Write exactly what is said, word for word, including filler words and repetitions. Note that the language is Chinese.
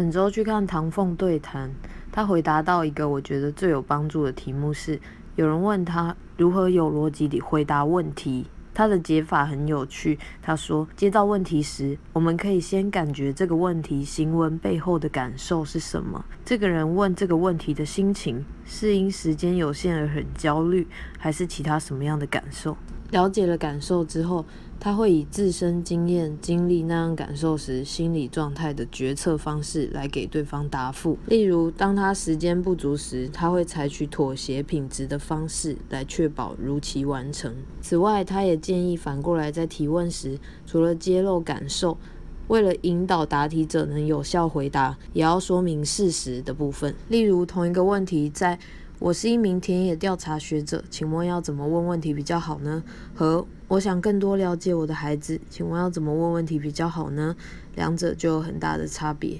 本周去看唐凤对谈，他回答到一个我觉得最有帮助的题目是，有人问他如何有逻辑地回答问题。他的解法很有趣，他说，接到问题时，我们可以先感觉这个问题行文背后的感受是什么。这个人问这个问题的心情，是因时间有限而很焦虑，还是其他什么样的感受？了解了感受之后，他会以自身经验经历那样感受时心理状态的决策方式来给对方答复。例如，当他时间不足时，他会采取妥协品质的方式来确保如期完成。此外，他也建议反过来在提问时，除了揭露感受，为了引导答题者能有效回答，也要说明事实的部分。例如，同一个问题在我是一名田野调查学者，请问要怎么问问题比较好呢？和我想更多了解我的孩子，请问要怎么问问题比较好呢？两者就有很大的差别。